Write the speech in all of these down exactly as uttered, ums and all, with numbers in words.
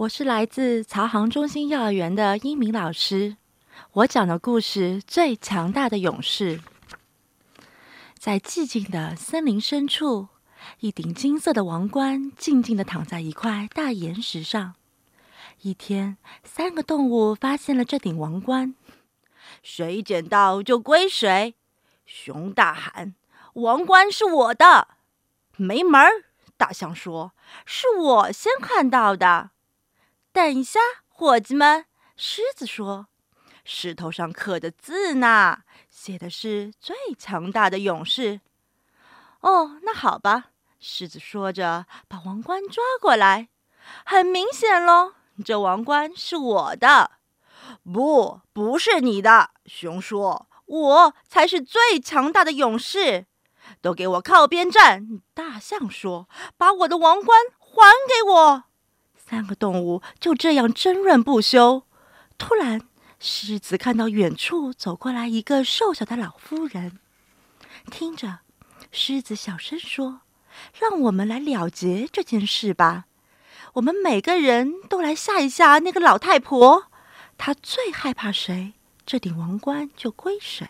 我是来自曹航中心幼儿园的英明老师。我讲的故事《最强大的勇士》。在寂静的森林深处，一顶金色的王冠静静地躺在一块大岩石上。一天，三个动物发现了这顶王冠，谁捡到就归谁。熊大喊：“王冠是我的！”没门儿！大象说：“是我先看到的。”等一下，伙计们！狮子说：“石头上刻的字呢，写的是最强大的勇士。”哦，那好吧，狮子说着，把王冠抓过来。很明显咯，这王冠是我的。不，不是你的，熊说，我才是最强大的勇士。都给我靠边站，大象说，把我的王冠还给我。三个动物就这样争论不休。突然，狮子看到远处走过来一个瘦小的老妇人。听着，狮子小声说：“让我们来了结这件事吧。我们每个人都来吓一吓那个老太婆。她最害怕谁，这顶王冠就归谁。”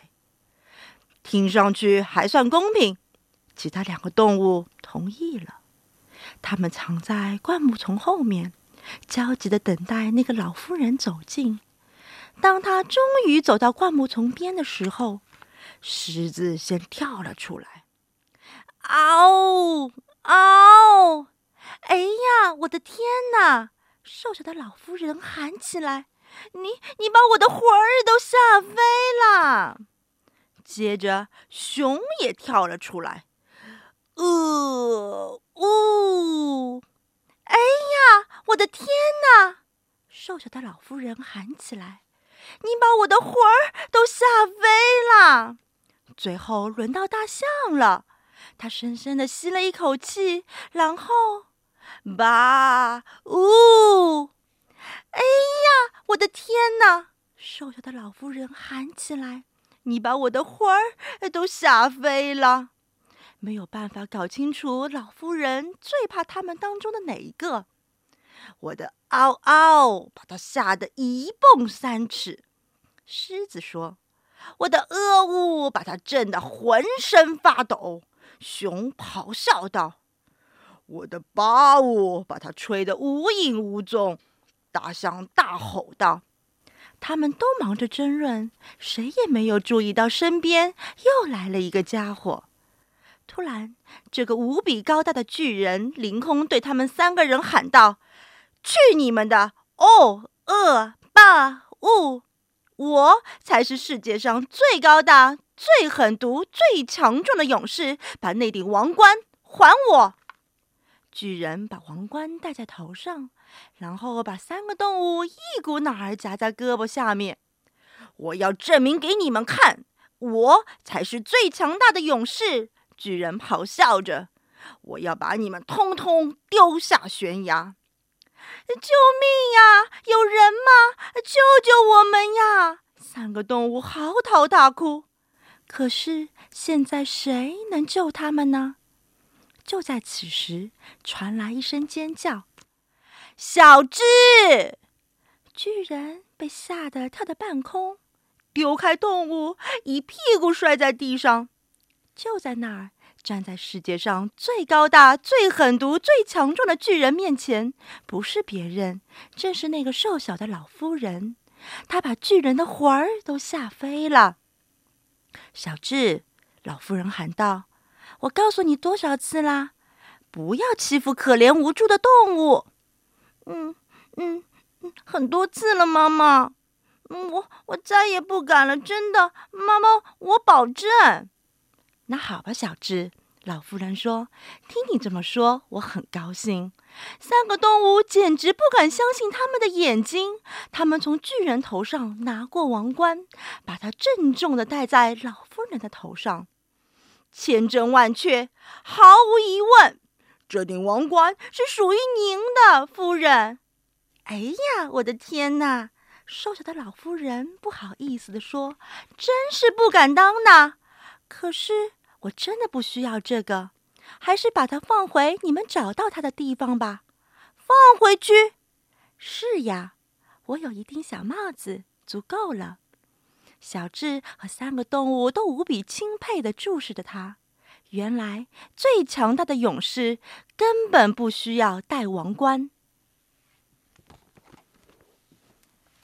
听上去还算公平，其他两个动物同意了。他们藏在灌木丛后面，焦急地等待那个老妇人走近。当她终于走到灌木丛边的时候，狮子先跳了出来。嗷呜嗷呜！哎呀，我的天哪！瘦小的老妇人喊起来：“你你把我的魂儿都吓飞了！”接着，熊也跳了出来。呃呜！哎呀，我的天哪！瘦小的老妇人喊起来：“你把我的魂儿都吓飞了！”最后轮到大象了，他深深地吸了一口气，然后吧呜！哎呀，我的天哪！瘦小的老妇人喊起来：“你把我的魂儿都吓飞了！”没有办法搞清楚老妇人最怕他们当中的哪一个。我的嗷嗷把他吓得一蹦三尺。狮子说：“我的呃呜把他震得浑身发抖。”熊咆哮道：“我的吧呜把他吹得无影无踪。”大象大吼道。他们都忙着争论，谁也没有注意到身边又来了一个家伙。突然，这个无比高大的巨人凌空对他们三个人喊道：“去你们的！哦，呃，吧，呜！我才是世界上最高大、最狠毒、最强壮的勇士！把那顶王冠还我！”巨人把王冠戴在头上，然后把三个动物一股脑儿夹在胳膊下面。我要证明给你们看，我才是最强大的勇士！巨人咆哮着，我要把你们通通丢下悬崖。救命呀，有人吗？救救我们呀！三个动物嚎啕大哭。可是现在谁能救他们呢？就在此时，传来一声尖叫：“小智！”巨人被吓得跳到半空，丢开动物，一屁股摔在地上。就在那儿，站在世界上最高大、最狠毒、最强壮的巨人面前，不是别人，正是那个瘦小的老夫人。她把巨人的魂儿都吓飞了。“小智！”老夫人喊道，“我告诉你多少次啦，不要欺负可怜无助的动物。”“嗯嗯，很多次了，妈妈。我我再也不敢了，真的，妈妈，我保证。”“那好吧，小智。”老夫人说，“听你这么说，我很高兴。”三个动物简直不敢相信他们的眼睛。他们从巨人头上拿过王冠，把它郑重地戴在老夫人的头上。千真万确，毫无疑问，这顶王冠是属于您的，夫人。哎呀，我的天哪！瘦小的老夫人不好意思地说，真是不敢当呢。可是我真的不需要这个，还是把它放回你们找到它的地方吧。放回去！是呀，我有一顶小帽子，足够了。小智和三个动物都无比钦佩地注视着他。原来最强大的勇士根本不需要戴王冠。